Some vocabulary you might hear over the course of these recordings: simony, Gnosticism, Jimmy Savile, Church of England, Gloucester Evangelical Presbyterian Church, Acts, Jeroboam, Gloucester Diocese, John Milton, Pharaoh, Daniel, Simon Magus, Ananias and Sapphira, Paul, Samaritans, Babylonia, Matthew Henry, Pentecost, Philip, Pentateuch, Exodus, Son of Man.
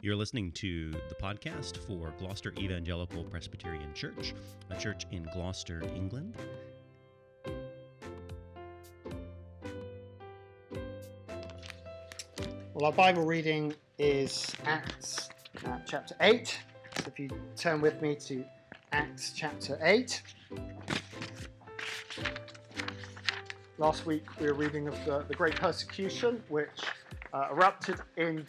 You're listening to the podcast for Gloucester Evangelical Presbyterian Church, a church in Gloucester, England. Well, our Bible reading is Acts chapter 8. So if you turn with me to Acts chapter 8. Last week we were reading of the great persecution which erupted in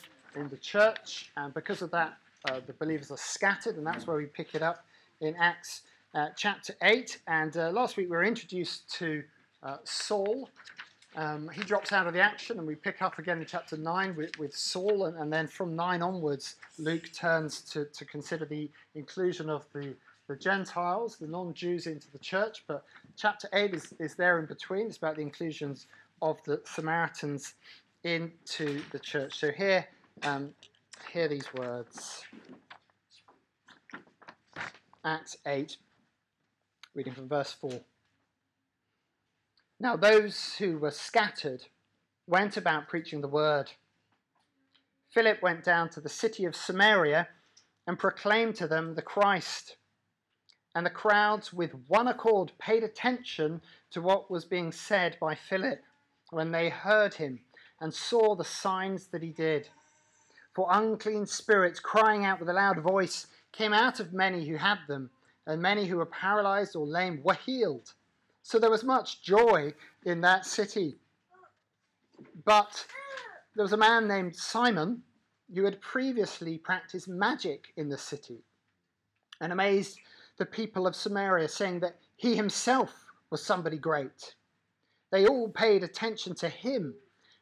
the church, and because of that the believers are scattered, and that's where we pick it up in Acts chapter 8. And last week we were introduced to Saul. He drops out of the action, and we pick up again in chapter 9 with Saul, and then from 9 onwards Luke turns to consider the inclusion of the Gentiles, the non-Jews, into the church. But chapter 8 is there in between. It's about the inclusions of the Samaritans into the church. So hear these words. Acts 8, reading from verse 4. Now those who were scattered went about preaching the word. Philip went down to the city of Samaria and proclaimed to them the Christ. And the crowds with one accord paid attention to what was being said by Philip when they heard him and saw the signs that he did. For unclean spirits, crying out with a loud voice, came out of many who had them, and many who were paralyzed or lame were healed. So there was much joy in that city. But there was a man named Simon who had previously practiced magic in the city and amazed the people of Samaria, saying that he himself was somebody great. They all paid attention to him,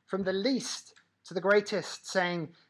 from the least to the greatest, saying,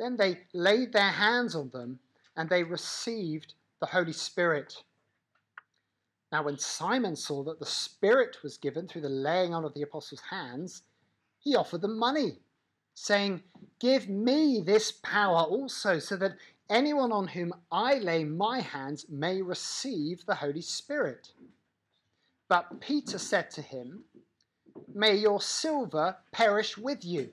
Then they laid their hands on them, and they received the Holy Spirit. Now when Simon saw that the Spirit was given through the laying on of the apostles' hands, he offered them money, saying, "Give me this power also, so that anyone on whom I lay my hands may receive the Holy Spirit." But Peter said to him, "May your silver perish with you,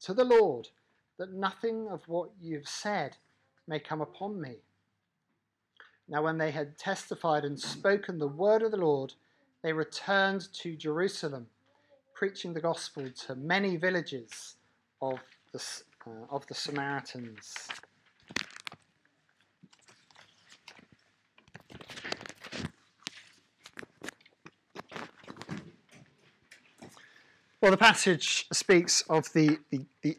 to the Lord, that nothing of what you have said may come upon me." Now when they had testified and spoken the word of the Lord, they returned to Jerusalem, preaching the gospel to many villages of the Samaritans. Well, the passage speaks of the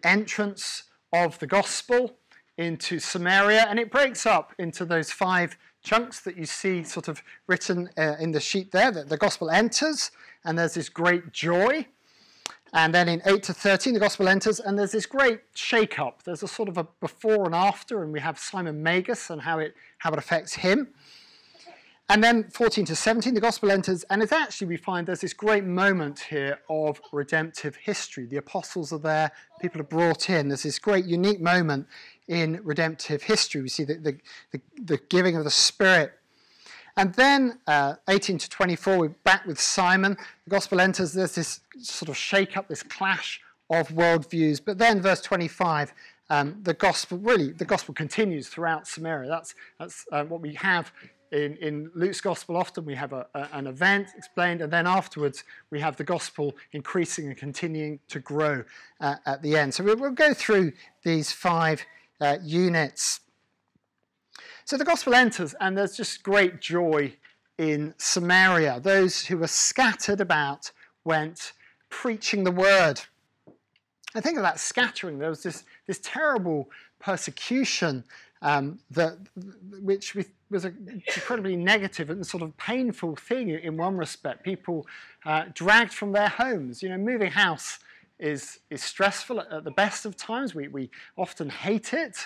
entrance of the gospel into Samaria, and it breaks up into those 5 chunks that you see sort of written in the sheet there, that the gospel enters, and there's this great joy. And then in 8 to 13, the gospel enters, and there's this great shake-up. There's a sort of a before and after, and we have Simon Magus and how it affects him. And then 14 to 17, the gospel enters, and it's actually, we find there's this great moment here of redemptive history. The apostles are there, people are brought in. There's this great, unique moment in redemptive history. We see the giving of the Spirit. And then 18 to 24, we're back with Simon. The gospel enters, there's this sort of shake-up, this clash of worldviews. But then verse 25, the gospel continues throughout Samaria. That's what we have in Luke's gospel. Often we have an event explained, and then afterwards we have the gospel increasing and continuing to grow at the end. So we'll go through these five units. So the gospel enters, and there's just great joy in Samaria. Those who were scattered about went preaching the word. I think of that scattering. There was this terrible persecution which was an incredibly negative and sort of painful thing in one respect. People dragged from their homes. You know, moving house is stressful at the best of times. We often hate it.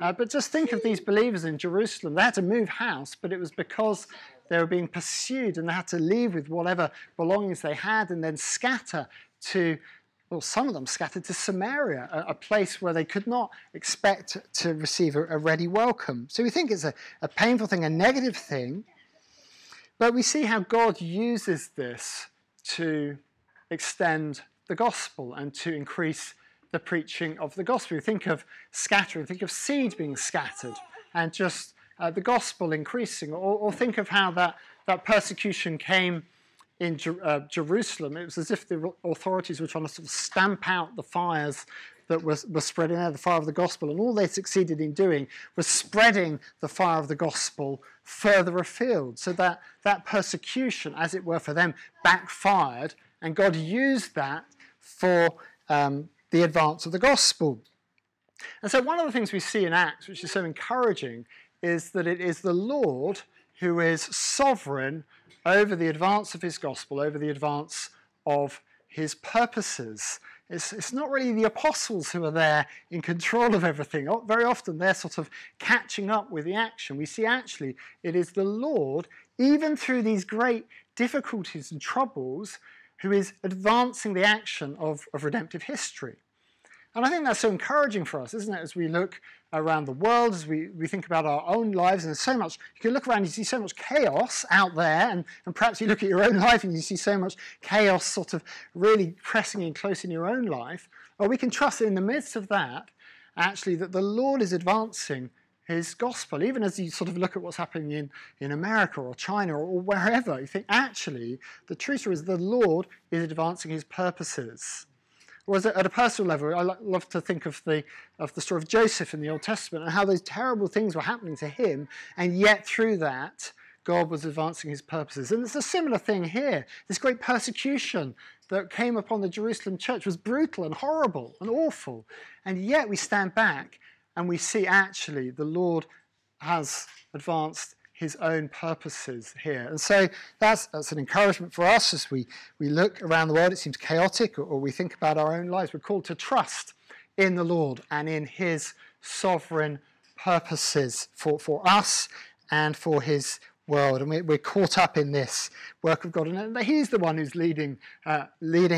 But just think of these believers in Jerusalem. They had to move house, but it was because they were being pursued, and they had to leave with whatever belongings they had and then scatter to, well, some of them scattered to Samaria, a place where they could not expect to receive a ready welcome. So we think it's a painful thing, a negative thing, but we see how God uses this to extend the gospel and to increase the preaching of the gospel. We think of scattering, think of seed being scattered and just the gospel increasing, or think of how that persecution came in Jerusalem. It was as if the authorities were trying to sort of stamp out the fires that were spreading there, the fire of the gospel, and all they succeeded in doing was spreading the fire of the gospel further afield, so that persecution, as it were, for them backfired, and God used that for the advance of the gospel. And so one of the things we see in Acts, which is so encouraging, is that it is the Lord who is sovereign over the advance of his gospel, over the advance of his purposes. It's not really the apostles who are there in control of everything. Very often they're sort of catching up with the action. We see actually it is the Lord, even through these great difficulties and troubles, who is advancing the action of redemptive history. And I think that's so encouraging for us, isn't it, as we look around the world, as we think about our own lives. And there's so much, you can look around and you see so much chaos out there, and perhaps you look at your own life and you see so much chaos sort of really pressing in close in your own life. Well, we can trust that in the midst of that, actually, that the Lord is advancing his gospel. Even as you sort of look at what's happening in America or China or wherever, you think, actually, the truth is the Lord is advancing his purposes. Whereas at a personal level, I love to think of the story of Joseph in the Old Testament and how those terrible things were happening to him, and yet through that, God was advancing his purposes. And it's a similar thing here. This great persecution that came upon the Jerusalem church was brutal and horrible and awful, and yet we stand back and we see actually the Lord has advanced his own purposes here. And so that's an encouragement for us as we look around the world. It seems chaotic, or we think about our own lives. We're called to trust in the Lord and in his sovereign purposes for us and for his world. And we're caught up in this work of God. And he's the one who's leading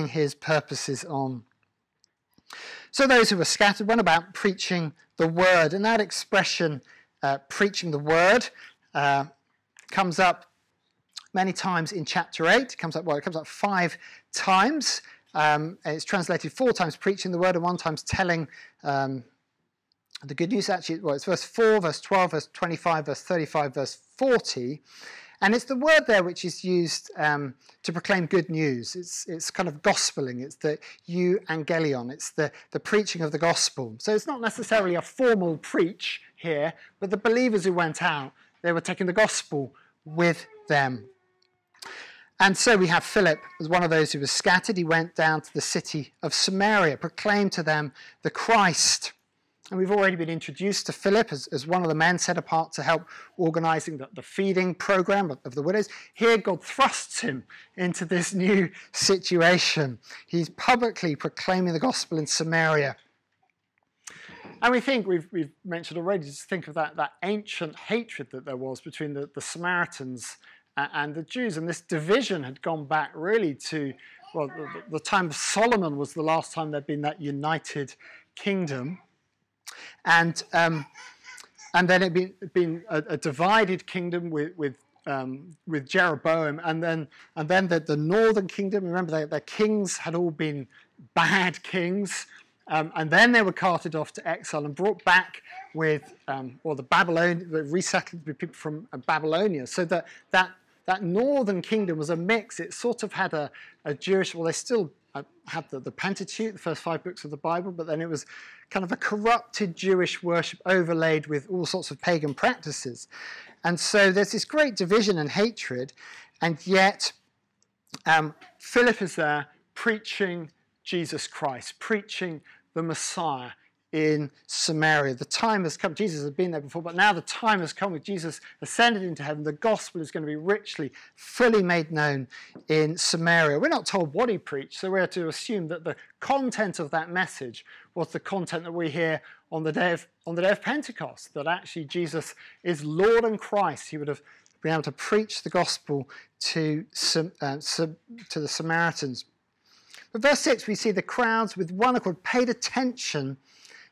his purposes on. So those who were scattered went about preaching the word. And that expression, preaching the word, comes up many times in chapter 8. It comes up 5 times. It's translated 4 times preaching the word and 1 times telling the good news. Actually, well, it's verse 4, verse 12, verse 25, verse 35, verse 40. And it's the word there which is used to proclaim good news. It's kind of gospeling. It's the euangelion. It's the preaching of the gospel. So it's not necessarily a formal preach here, but the believers who went out, they were taking the gospel with them. And so we have Philip as one of those who was scattered. He went down to the city of Samaria, proclaimed to them the Christ. And we've already been introduced to Philip as one of the men set apart to help organizing the feeding program of the widows. Here God thrusts him into this new situation. He's publicly proclaiming the gospel in Samaria. And we think, we've mentioned already, just think of that ancient hatred that there was between the Samaritans and the Jews. And this division had gone back really to, well, the time of Solomon was the last time there'd been that united kingdom. And then it'd been a divided kingdom with Jeroboam, and then the northern kingdom. Remember, their kings had all been bad kings, and then they were carted off to exile and brought back with the Babylon, resettled with people from Babylonia. So that northern kingdom was a mix. It sort of had a Jewish. Well, they still had the Pentateuch, the first 5 books of the Bible, but then it was kind of a corrupted Jewish worship overlaid with all sorts of pagan practices. And so there's this great division and hatred, and yet Philip is there preaching Jesus Christ, preaching the Messiah in Samaria. The time has come. Jesus had been there before, but now the time has come. With Jesus ascended into heaven, the gospel is going to be richly, fully made known in Samaria. We're not told what he preached, so we're to assume that the content of that message was the content that we hear on the day of Pentecost, that actually Jesus is Lord and Christ. He would have been able to preach the gospel to the Samaritans. But verse 6, we see the crowds with one accord paid attention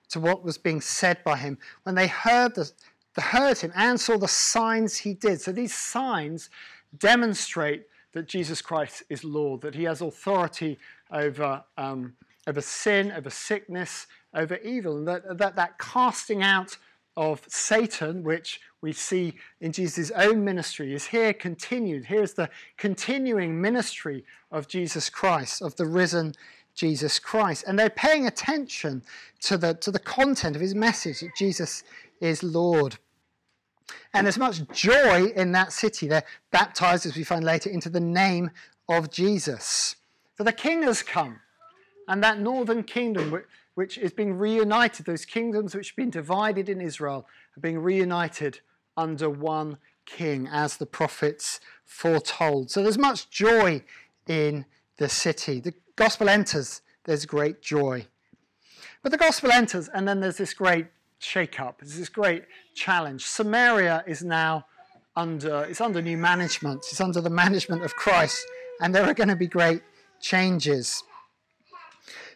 to what was being said by him, when they heard him and saw the signs he did. So these signs demonstrate that Jesus Christ is Lord, that he has authority over sin, over sickness, over evil, and that casting out of Satan, which we see in Jesus' own ministry, is here continued. Here is the continuing ministry of Jesus Christ, of the risen Jesus Christ. And they're paying attention to the content of his message, that Jesus is Lord. And there's much joy in that city. They're baptized, as we find later, into the name of Jesus. For the king has come, and that northern kingdom which is being reunited, those kingdoms which have been divided in Israel, are being reunited under one king, as the prophets foretold. So there's much joy in the city. The gospel enters, there's great joy. But the gospel enters, and then there's this great shake-up, there's this great challenge. Samaria is now under new management, it's under the management of Christ, and there are going to be great changes.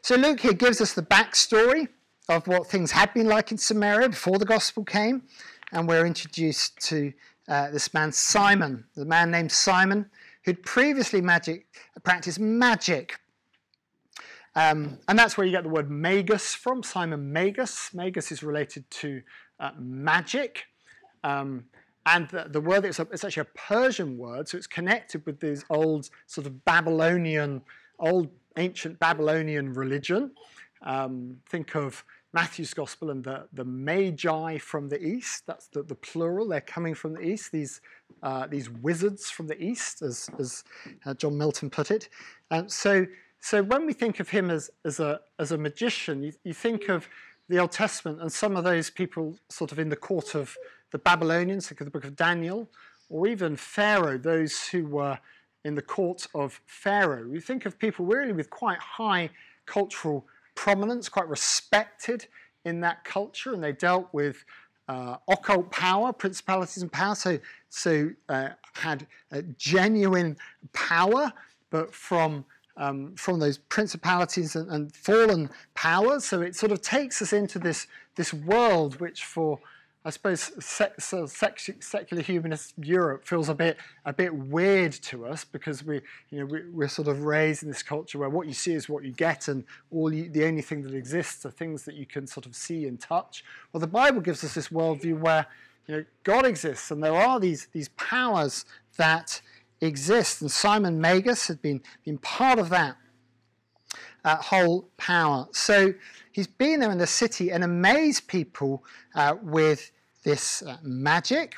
So Luke here gives us the backstory of what things had been like in Samaria before the gospel came, and we're introduced to this man Simon, the man named Simon, who'd previously practiced magic. And that's where you get the word magus from, Simon Magus. Magus is related to magic. And the word, it's actually a Persian word, so it's connected with this old sort of Babylonian, old ancient Babylonian religion. Think of Matthew's gospel and the magi from the east. That's the plural. They're coming from the east. These wizards from the east, as John Milton put it. So when we think of him as a magician, you think of the Old Testament and some of those people sort of in the court of the Babylonians, think of the book of Daniel, or even Pharaoh, those who were in the court of Pharaoh. We think of people really with quite high cultural prominence, quite respected in that culture, and they dealt with occult power, principalities and power, so had a genuine power, but from those principalities and fallen powers. So it sort of takes us into this world which, for I suppose, secular humanist Europe, feels a bit weird to us, because we're sort of raised in this culture where what you see is what you get, and the only thing that exists are things that you can sort of see and touch. Well, the Bible gives us this worldview where God exists, and there are these powers that exists, and Simon Magus had been part of that whole power. So he's been there in the city and amazed people with this magic,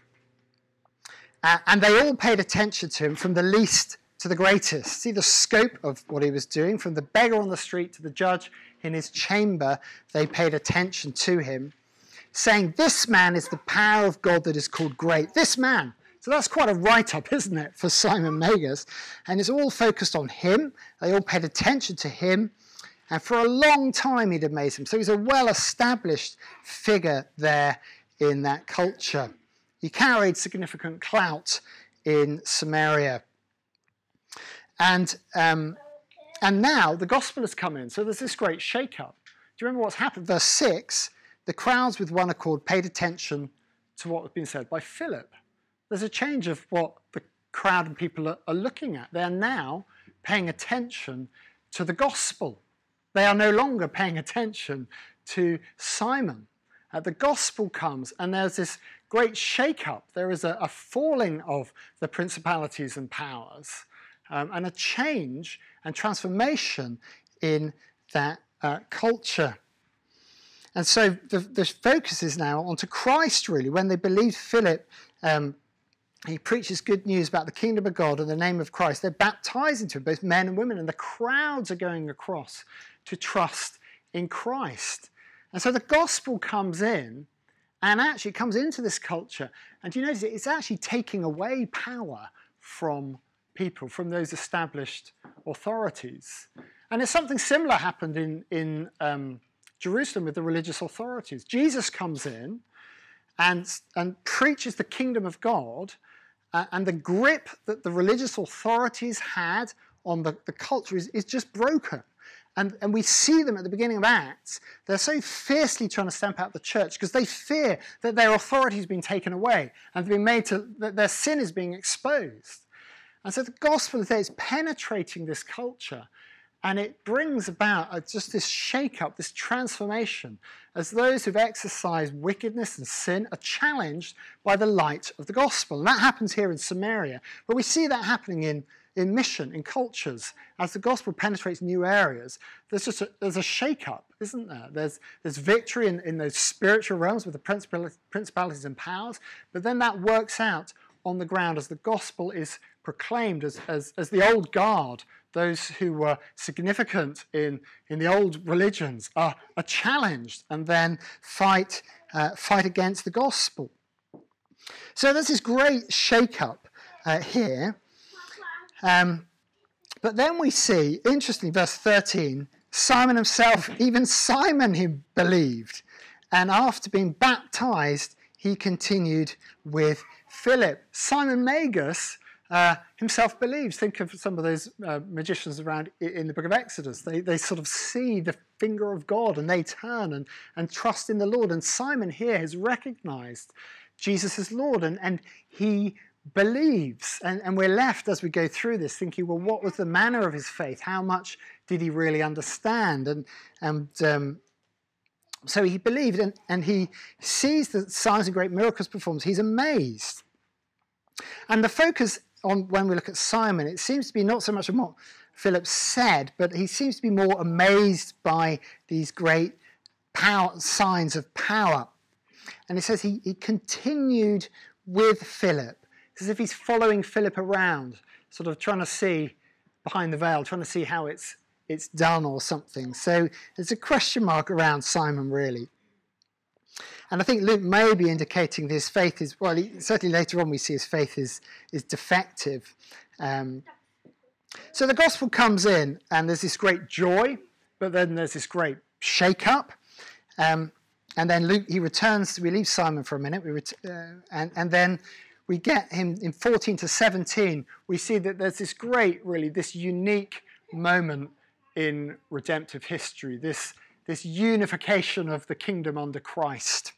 and they all paid attention to him, from the least to the greatest. See the scope of what he was doing, from the beggar on the street to the judge in his chamber. They paid attention to him, saying, "This man is the power of God that is called great, this man." So that's quite a write-up, isn't it, for Simon Magus? And it's all focused on him. They all paid attention to him. And for a long time he'd amazed them. So he's a well-established figure there in that culture. He carried significant clout in Samaria. And now the gospel has come in. So there's this great shake-up. Do you remember what's happened? Verse 6, the crowds with one accord paid attention to what was being said by Philip. There's a change of what the crowd and people are looking at. They're now paying attention to the gospel. They are no longer paying attention to Simon. The gospel comes, and there's this great shake-up. There is a falling of the principalities and powers, and a change and transformation in that culture. And so the focus is now onto Christ, really. When they believed Philip, he preaches good news about the kingdom of God in the name of Christ. They're baptized into it, both men and women, and the crowds are going across to trust in Christ. And so the gospel comes in, and actually comes into this culture. And do you notice it's actually taking away power from people, from those established authorities. And it's something similar happened in Jerusalem with the religious authorities. Jesus comes in and preaches the kingdom of God, and the grip that the religious authorities had on the culture is just broken. And we see them at the beginning of Acts. They're so fiercely trying to stamp out the church because they fear that their authority has been taken away and been made to, that their sin is being exposed. And so the gospel is penetrating this culture, and it brings about just this shake-up, this transformation, as those who've exercised wickedness and sin are challenged by the light of the gospel. And that happens here in Samaria, but we see that happening in mission, in cultures. As the gospel penetrates new areas, there's a shake-up, isn't there? There's victory in those spiritual realms with the principalities and powers, but then that works out on the ground as the gospel is proclaimed, as the old guard, those who were significant in the old religions are challenged and then fight against the gospel. So there's this great shake-up here. But then we see, interestingly, verse 13, Simon himself, even Simon he believed. And after being baptized, he continued with Philip. Simon Magus himself believes. Think of some of those magicians around in the book of Exodus. They sort of see the finger of God and they turn and trust in the Lord. And Simon here has recognized Jesus as Lord, and he believes. And we're left as we go through this thinking, well, what was the manner of his faith? How much did he really understand? So he believed, and he sees the signs and great miracles performed. He's amazed. And the focus on when we look at Simon, it seems to be not so much on what Philip said, but he seems to be more amazed by these great signs of power. And it says he continued with Philip. It's as if he's following Philip around, sort of trying to see behind the veil, trying to see how it's done or something. So there's a question mark around Simon, really. And I think Luke may be indicating his faith is, well, certainly later on we see his faith is defective. So the gospel comes in, and there's this great joy, but then there's this great shake-up. And then Luke, he returns, we leave Simon for a minute, and then we get him in 14 to 17, we see that there's this great, really, this unique moment in redemptive history, this unification of the kingdom under Christ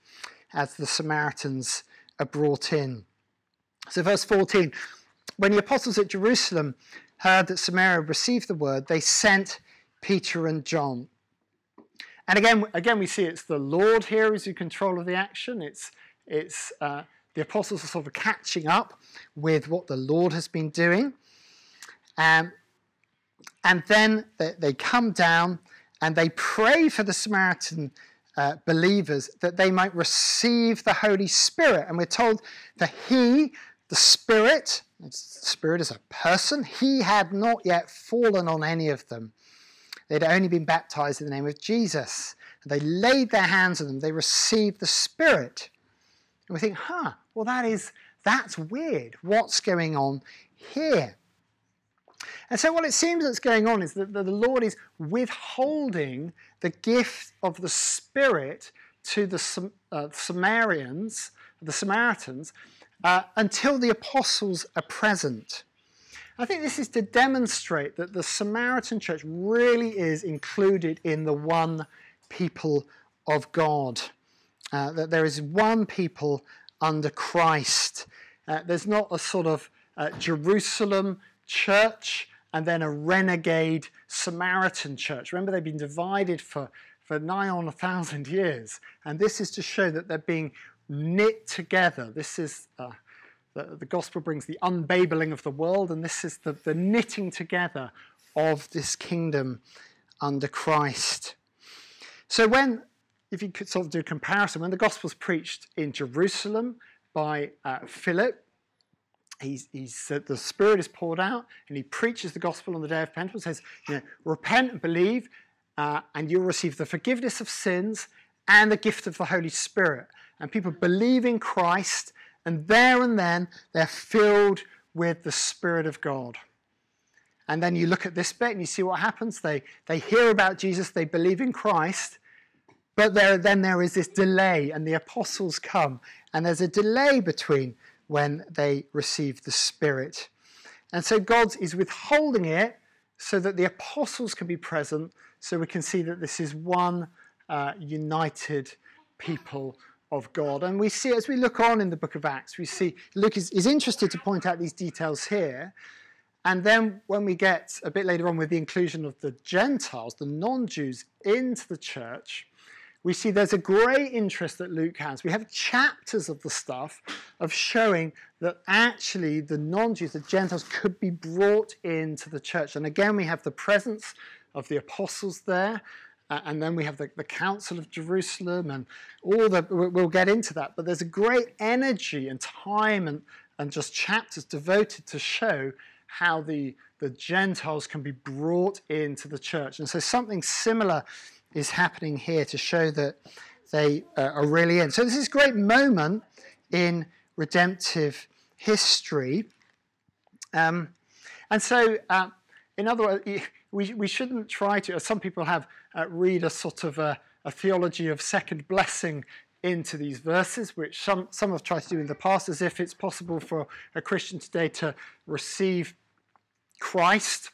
as the Samaritans are brought in. So verse 14, when the apostles at Jerusalem heard that Samaria received the word, they sent Peter and John. And again, we see it's the Lord here who's in control of the action. It's the apostles are sort of catching up with what the Lord has been doing. And then they come down and they pray for the Samaritan believers that they might receive the Holy Spirit. And we're told that the Spirit is a person, he had not yet fallen on any of them. They'd only been baptized in the name of Jesus. And they laid their hands on them. They received the Spirit. And we think, that's weird. What's going on here? And so what it seems that's going on is that the Lord is withholding the gift of the Spirit to the Samaritans, until the apostles are present. I think this is to demonstrate that the Samaritan church really is included in the one people of God, that there is one people under Christ. There's not a sort of Jerusalem church and then a renegade Samaritan church. Remember, they've been divided for nigh on 1,000 years, and this is to show that they're being knit together. This is the gospel brings the unbabeling of the world, and this is the knitting together of this kingdom under Christ. So when, if you could sort of do a comparison, when the gospel's preached in Jerusalem by Philip, He's the Spirit is poured out, and he preaches the gospel on the day of Pentecost. Says, you know, repent and believe, and you'll receive the forgiveness of sins and the gift of the Holy Spirit. And people believe in Christ, and there and then they're filled with the Spirit of God. And then you look at this bit and you see what happens. They hear about Jesus, they believe in Christ, but there is this delay, and the apostles come, and there's a delay between when they receive the Spirit. And so God is withholding it so that the apostles can be present, so we can see that this is one united people of God. And we see, as we look on in the book of Acts, we see Luke is interested to point out these details here. And then when we get a bit later on with the inclusion of the Gentiles, the non-Jews, into the church, we see there's a great interest that Luke has. We have chapters of the stuff of showing that actually the non-Jews, the Gentiles, could be brought into the church. And again, we have the presence of the apostles there. And then we have the Council of Jerusalem and all the... We'll get into that. But there's a great energy and time and just chapters devoted to show how the Gentiles can be brought into the church. And so something similar is happening here to show that they are really in. So this is a great moment in redemptive history. And so, in other words, we shouldn't try to, as some people have, read a sort of a theology of second blessing into these verses, which some have tried to do in the past, as if it's possible for a Christian today to receive Christ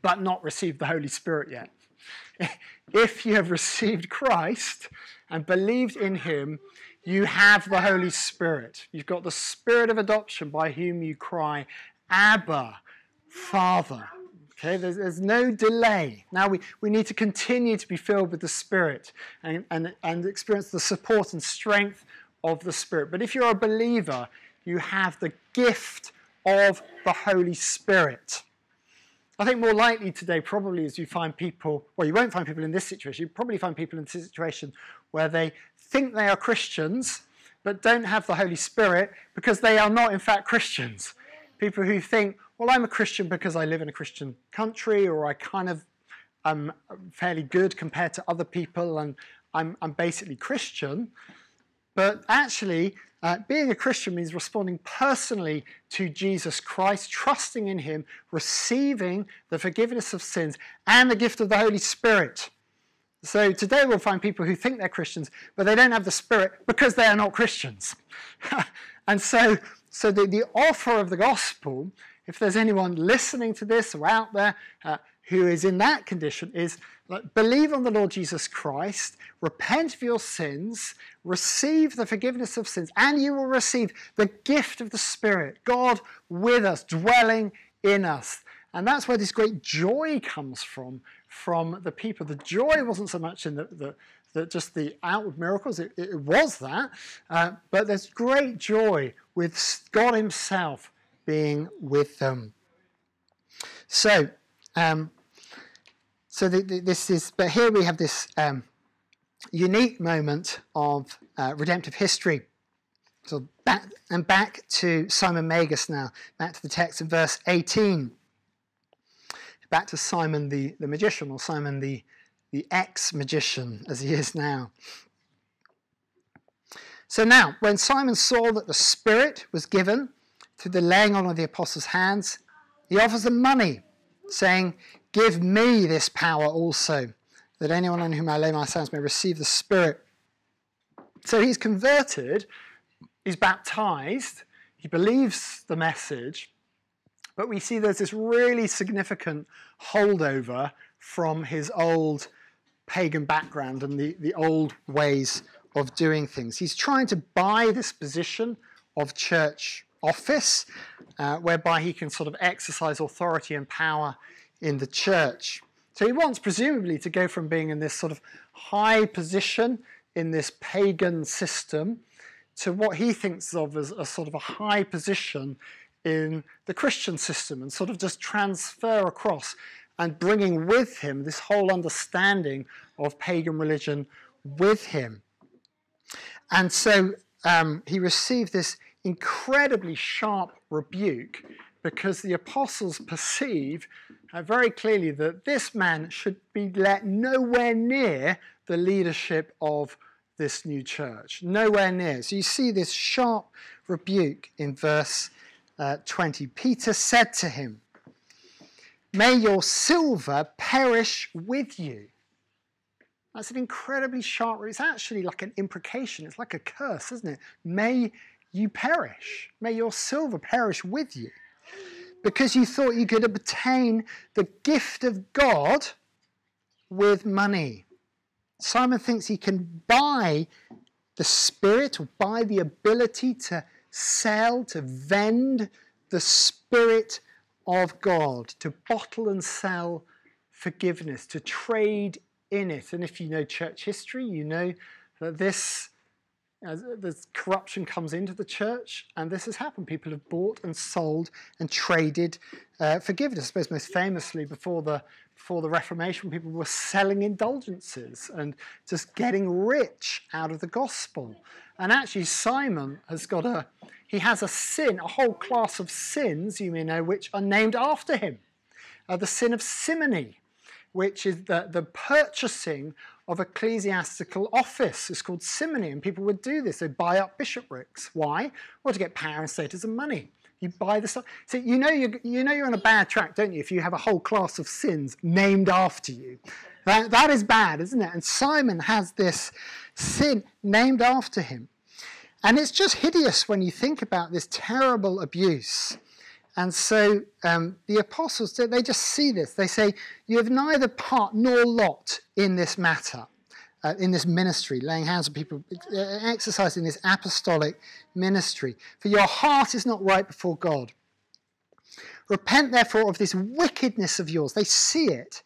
but not receive the Holy Spirit yet. If you have received Christ and believed in him, you have the Holy Spirit. You've got the Spirit of adoption, by whom you cry, Abba, Father. Okay, there's no delay. Now we need to continue to be filled with the Spirit and experience the support and strength of the Spirit. But if you're a believer, you have the gift of the Holy Spirit. I think more likely today probably is you find people, well, you won't find people in this situation, you probably find people in this situation where they think they are Christians but don't have the Holy Spirit because they are not in fact Christians. People who think, well, I'm a Christian because I live in a Christian country, or I kind of am fairly good compared to other people, and I'm basically Christian. But actually, being a Christian means responding personally to Jesus Christ, trusting in him, receiving the forgiveness of sins and the gift of the Holy Spirit. So today we'll find people who think they're Christians, but they don't have the Spirit because they are not Christians. And so the offer of the gospel, if there's anyone listening to this or out there who is in that condition, is believe on the Lord Jesus Christ, repent of your sins, receive the forgiveness of sins, and you will receive the gift of the Spirit, God with us, dwelling in us. And that's where this great joy comes from the people. The joy wasn't so much in the just the outward miracles, it was that, but there's great joy with God himself being with them. So, this is, but here we have this unique moment of redemptive history. So back to Simon Magus now, back to the text in verse 18. Back to Simon the magician, or Simon the ex-magician as he is now. So now, when Simon saw that the Spirit was given through the laying on of the apostles' hands, He offers them money, saying, "Give me this power also, that anyone on whom I lay my hands may receive the Spirit." So he's converted, he's baptized, he believes the message, but we see there's this really significant holdover from his old pagan background and the old ways of doing things. He's trying to buy this position of church office, whereby he can sort of exercise authority and power in the church. So he wants, presumably, to go from being in this sort of high position in this pagan system to what he thinks of as a sort of a high position in the Christian system, and sort of just transfer across and bringing with him this whole understanding of pagan religion with him. And so he received this incredibly sharp rebuke, because the apostles perceive very clearly that this man should be let nowhere near the leadership of this new church, nowhere near. So you see this sharp rebuke in verse 20. Peter said to him, "May your silver perish with you." That's an incredibly sharp, it's actually like an imprecation, it's like a curse, isn't it? May you perish, may your silver perish with you, because you thought you could obtain the gift of God with money. Simon thinks he can buy the Spirit, or buy the ability to sell, to vend the Spirit of God, to bottle and sell forgiveness, to trade in it. And if you know church history, you know that this corruption comes into the church, and this has happened. People have bought and sold and traded forgiveness. I suppose most famously before the Reformation, people were selling indulgences and just getting rich out of the gospel. And actually, Simon has got he has a sin, a whole class of sins, you may know, which are named after him. The sin of simony, which is the purchasing of ecclesiastical office. It's called simony, and people would do this. They buy up bishoprics. Why? Well, to get power and status and money. You buy the stuff. So you know you're on a bad track, don't you, if you have a whole class of sins named after you. That is bad, isn't it? And Simon has this sin named after him. And it's just hideous when you think about this terrible abuse. And so the apostles, they just see this. They say, "You have neither part nor lot in this matter, in this ministry," laying hands on people, exercising this apostolic ministry. "For your heart is not right before God. Repent, therefore, of this wickedness of yours." They see it.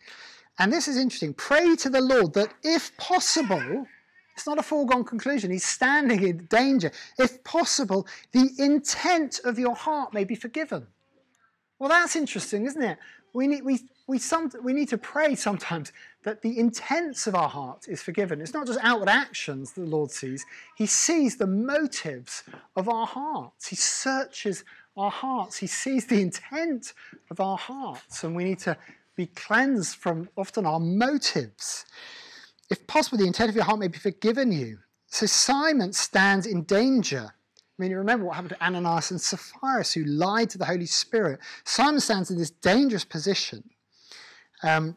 And this is interesting. "Pray to the Lord that, if possible," it's not a foregone conclusion, he's standing in danger, "if possible, the intent of your heart may be forgiven." Well, that's interesting, isn't it? We need to pray sometimes that the intents of our heart is forgiven. It's not just outward actions that the Lord sees. He sees the motives of our hearts. He searches our hearts. He sees the intent of our hearts. And we need to be cleansed from often our motives. "If possible, the intent of your heart may be forgiven you." So Simon stands in danger. I mean, you remember what happened to Ananias and Sapphira, who lied to the Holy Spirit. Simon stands in this dangerous position. And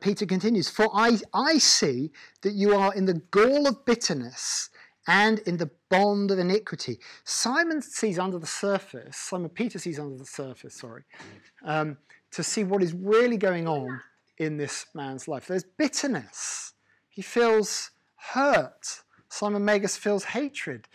Peter continues, "For I see that you are in the gall of bitterness and in the bond of iniquity." Peter sees under the surface, to see what is really going on in this man's life. There's bitterness. He feels hurt. Simon Magus feels hatred.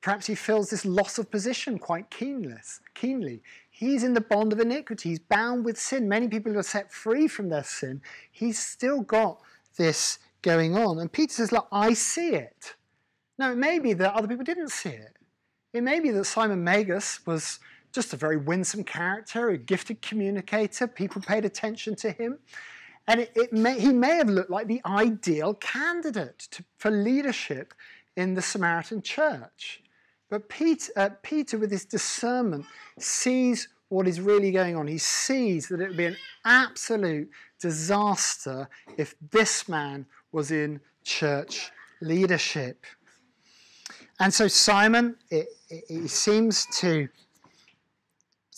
Perhaps he feels this loss of position quite keenly. He's in the bond of iniquity. He's bound with sin. Many people are set free from their sin. He's still got this going on. And Peter says, "Look, I see it." Now, it may be that other people didn't see it. It may be that Simon Magus was just a very winsome character, a gifted communicator. People paid attention to him. And he may have looked like the ideal candidate for leadership in the Samaritan church. But Peter, with his discernment, sees what is really going on. He sees that it would be an absolute disaster if this man was in church leadership. And so Simon, it seems to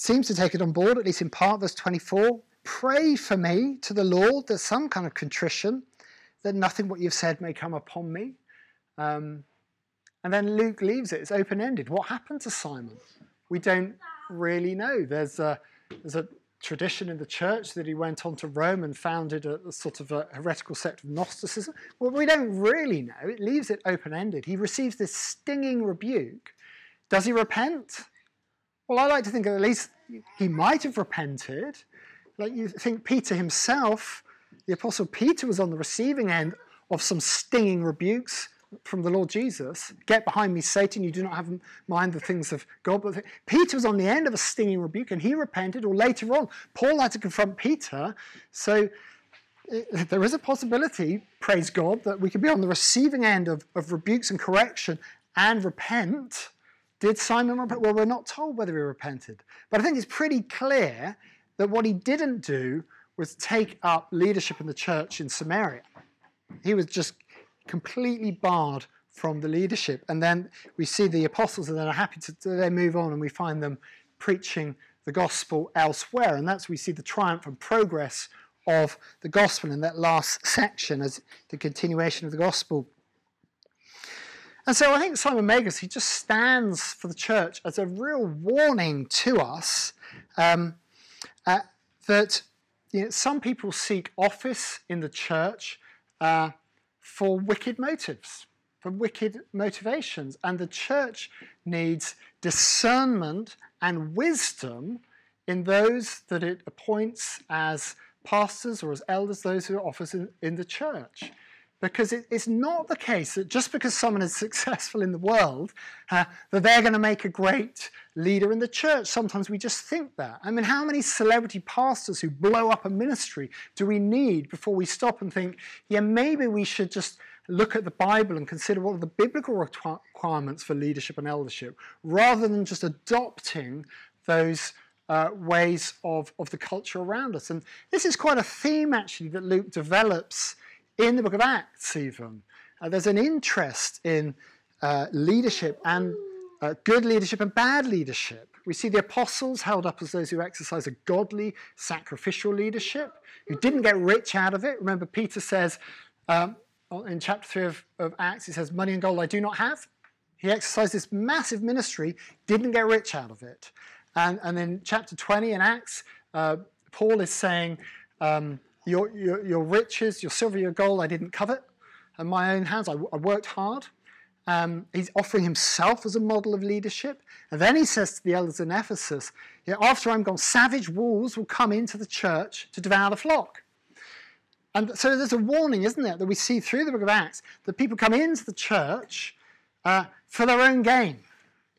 seems to take it on board, at least in part, verse 24. Pray for me to the Lord, there's some kind of contrition, that nothing what you've said may come upon me. And then Luke leaves it. It's open-ended. What happened to Simon? We don't really know. There's a tradition in the church that he went on to Rome and founded a sort of a heretical sect of Gnosticism. Well, we don't really know. It leaves it open-ended. He receives this stinging rebuke. Does he repent? Well, I like to think at least he might have repented. Like, you think Peter himself, the Apostle Peter, was on the receiving end of some stinging rebukes from the Lord Jesus. Get behind me, Satan, you do not have in mind the things of God. But Peter was on the end of a stinging rebuke, and he repented, or later on, Paul had to confront Peter. So there is a possibility, praise God, that we could be on the receiving end of rebukes and correction and repent. Did Simon repent? Well, we're not told whether he repented. But I think it's pretty clear that what he didn't do was take up leadership in the church in Samaria. He was just completely barred from the leadership. And then we see the apostles, and then are happy to they move on, and we find them preaching the gospel elsewhere. And that's we see the triumph and progress of the gospel in that last section as the continuation of the gospel. And so I think Simon Magus, he just stands for the church as a real warning to us that, you know, some people seek office in the church for wicked motives, for wicked motivations. And the church needs discernment and wisdom in those that it appoints as pastors or as elders, those who are officers in the church. Because it's not the case that just because someone is successful in the world, that they're going to make a great leader in the church. Sometimes we just think that. I mean, how many celebrity pastors who blow up a ministry do we need before we stop and think, yeah, maybe we should just look at the Bible and consider what are the biblical requirements for leadership and eldership, rather than just adopting those ways of the culture around us. And this is quite a theme, actually, that Luke develops in the book of Acts, even. There's an interest in leadership and good leadership and bad leadership. We see the apostles held up as those who exercise a godly, sacrificial leadership, who didn't get rich out of it. Remember, Peter says in chapter 3 of Acts, he says, money and gold I do not have. He exercised this massive ministry, didn't get rich out of it. And in chapter 20 in Acts, Paul is saying, Your riches, your silver, your gold, I didn't covet. And my own hands, I worked hard. He's offering himself as a model of leadership. And then he says to the elders in Ephesus, yeah, after I'm gone, savage wolves will come into the church to devour the flock. And so there's a warning, isn't there, that we see through the book of Acts, that people come into the church for their own gain.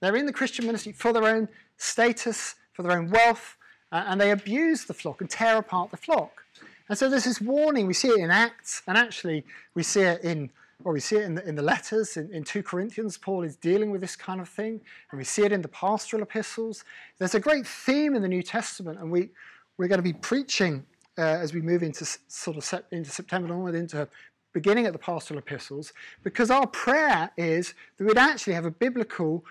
They're in the Christian ministry for their own status, for their own wealth, and they abuse the flock and tear apart the flock. And so there's this warning. We see it in Acts, and actually we see it in the letters, in 2 Corinthians. Paul is dealing with this kind of thing, and we see it in the pastoral epistles. There's a great theme in the New Testament, and we're going to be preaching as we move into sort of into September onward, into beginning at the pastoral epistles, because our prayer is that we'd actually have a biblical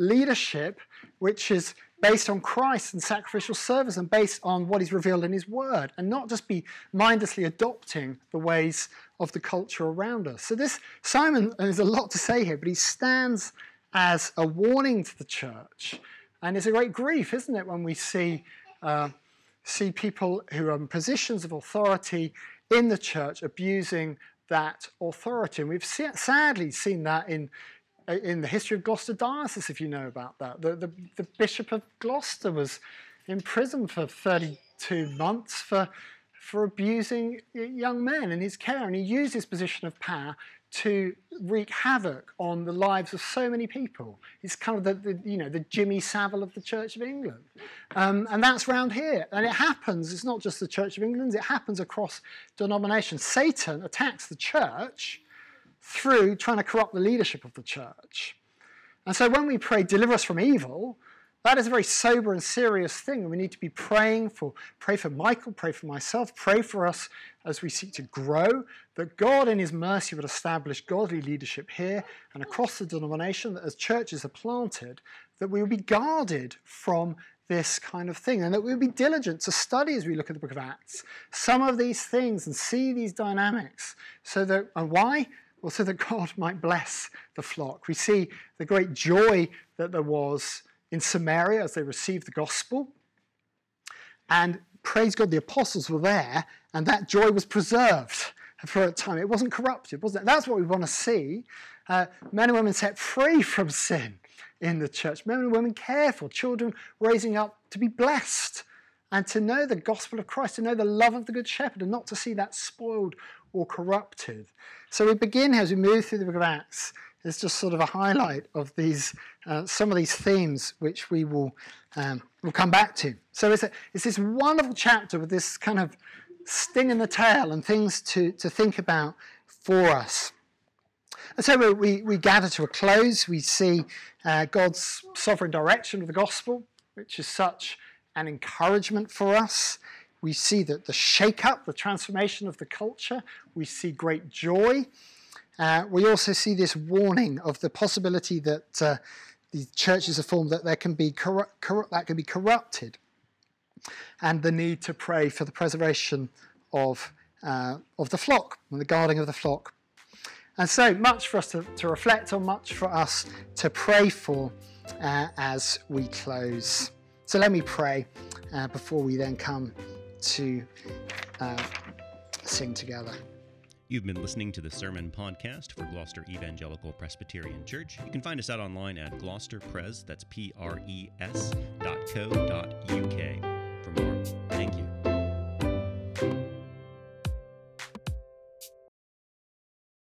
leadership which is based on Christ and sacrificial service, and based on what he's revealed in his word, and not just be mindlessly adopting the ways of the culture around us. So this, Simon, there's a lot to say here, but he stands as a warning to the church. And it's a great grief, isn't it, when we see people who are in positions of authority in the church abusing that authority. And we've sadly seen that in the history of Gloucester Diocese, if you know about that. The Bishop of Gloucester was in prison for 32 months for abusing young men in his care, and he used his position of power to wreak havoc on the lives of so many people. It's kind of the Jimmy Savile of the Church of England. And that's round here. And it happens, it's not just the Church of England, it happens across denominations. Satan attacks the church through trying to corrupt the leadership of the church. And so when we pray, deliver us from evil, That is a very sober and serious thing, and we need to be praying for. Pray for Michael, pray for myself, pray for us as we seek to grow, that God in his mercy would establish godly leadership here and across the denomination, that as churches are planted, that we will be guarded from this kind of thing, and that we'll be diligent to study as we look at the book of Acts some of these things and see these dynamics. So that, and why? Well, so that God might bless the flock. We see the great joy that there was in Samaria as they received the gospel. And praise God, the apostles were there, and that joy was preserved for a time. It wasn't corrupted, wasn't it? That's what we want to see. Men and women set free from sin in the church. Men and women careful, children raising up to be blessed and to know the gospel of Christ, to know the love of the Good Shepherd, and not to see that spoiled or corrupted. So we begin as we move through the book of Acts. It's just sort of a highlight of these, some of these themes which we will we'll come back to. So it's this wonderful chapter with this kind of sting in the tail and things to think about for us. And so we gather to a close. We see God's sovereign direction of the gospel, which is such an encouragement for us. We see that the shake-up, the transformation of the culture, we see great joy. We also see this warning of the possibility that the churches are formed, that there can be corrupted, and the need to pray for the preservation of the flock and the guarding of the flock. And so much for us to reflect on, much for us to pray for as we close. So let me pray before we then come to sing together. You've been listening to the Sermon Podcast for Gloucester Evangelical Presbyterian Church. You can find us out online at GloucesterPres, that's PRES.co.uk.